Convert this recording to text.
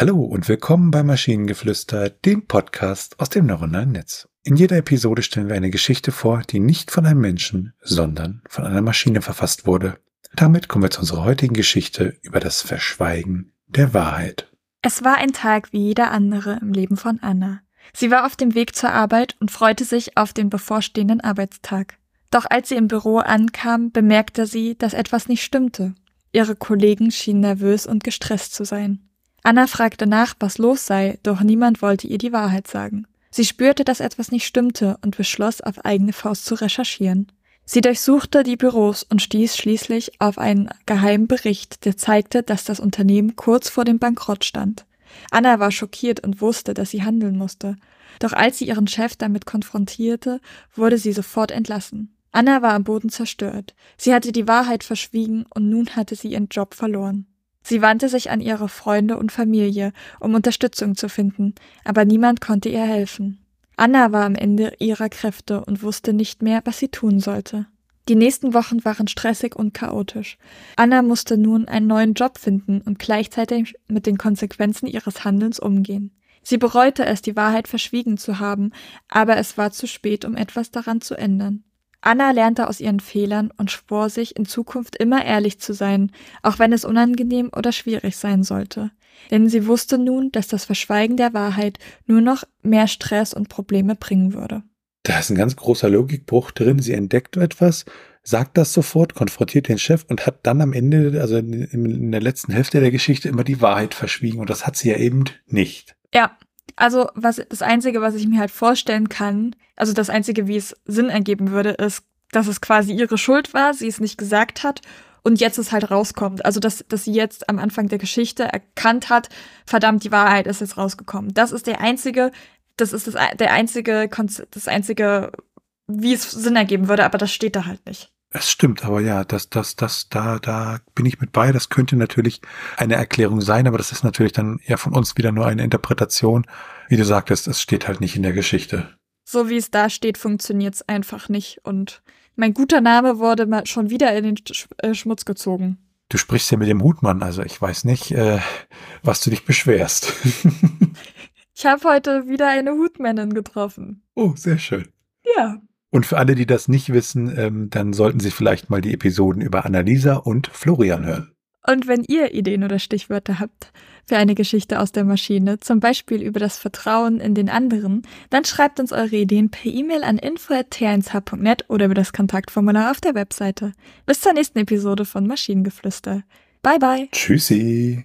Hallo und willkommen bei Maschinengeflüster, dem Podcast aus dem neuronalen Netz. In jeder Episode stellen wir eine Geschichte vor, die nicht von einem Menschen, sondern von einer Maschine verfasst wurde. Damit kommen wir zu unserer heutigen Geschichte über das Verschweigen der Wahrheit. Es war ein Tag wie jeder andere im Leben von Anna. Sie war auf dem Weg zur Arbeit und freute sich auf den bevorstehenden Arbeitstag. Doch als sie im Büro ankam, bemerkte sie, dass etwas nicht stimmte. Ihre Kollegen schienen nervös und gestresst zu sein. Anna fragte nach, was los sei, doch niemand wollte ihr die Wahrheit sagen. Sie spürte, dass etwas nicht stimmte und beschloss, auf eigene Faust zu recherchieren. Sie durchsuchte die Büros und stieß schließlich auf einen geheimen Bericht, der zeigte, dass das Unternehmen kurz vor dem Bankrott stand. Anna war schockiert und wusste, dass sie handeln musste. Doch als sie ihren Chef damit konfrontierte, wurde sie sofort entlassen. Anna war am Boden zerstört. Sie hatte die Wahrheit verschwiegen und nun hatte sie ihren Job verloren. Sie wandte sich an ihre Freunde und Familie, um Unterstützung zu finden, aber niemand konnte ihr helfen. Anna war am Ende ihrer Kräfte und wusste nicht mehr, was sie tun sollte. Die nächsten Wochen waren stressig und chaotisch. Anna musste nun einen neuen Job finden und gleichzeitig mit den Konsequenzen ihres Handelns umgehen. Sie bereute es, die Wahrheit verschwiegen zu haben, aber es war zu spät, um etwas daran zu ändern. Anna lernte aus ihren Fehlern und schwor sich, in Zukunft immer ehrlich zu sein, auch wenn es unangenehm oder schwierig sein sollte. Denn sie wusste nun, dass das Verschweigen der Wahrheit nur noch mehr Stress und Probleme bringen würde. Da ist ein ganz großer Logikbruch drin. Sie entdeckt etwas, sagt das sofort, konfrontiert den Chef und hat dann am Ende, also in der letzten Hälfte der Geschichte, immer die Wahrheit verschwiegen. Und das hat sie ja eben nicht. Ja. Also das Einzige, was ich mir halt vorstellen kann, also das Einzige, wie es Sinn ergeben würde, ist, dass es quasi ihre Schuld war, sie es nicht gesagt hat und jetzt es halt rauskommt. Also dass sie jetzt am Anfang der Geschichte erkannt hat, verdammt, die Wahrheit ist jetzt rausgekommen. Das ist das Einzige, wie es Sinn ergeben würde, aber das steht da halt nicht. Es stimmt, aber ja, da bin ich mit bei. Das könnte natürlich eine Erklärung sein, aber das ist natürlich dann ja von uns wieder nur eine Interpretation. Wie du sagtest, es steht halt nicht in der Geschichte. So wie es da steht, funktioniert es einfach nicht. Und mein guter Name wurde mal schon wieder in den Schmutz gezogen. Du sprichst ja mit dem Hutmann, also ich weiß nicht, was du dich beschwerst. Ich habe heute wieder eine Hutmännin getroffen. Oh, sehr schön. Ja. Und für alle, die das nicht wissen, dann sollten Sie vielleicht mal die Episoden über Annalisa und Florian hören. Und wenn ihr Ideen oder Stichwörter habt für eine Geschichte aus der Maschine, zum Beispiel über das Vertrauen in den anderen, dann schreibt uns eure Ideen per E-Mail an info@t1h.net oder über das Kontaktformular auf der Webseite. Bis zur nächsten Episode von Maschinengeflüster. Bye bye. Tschüssi.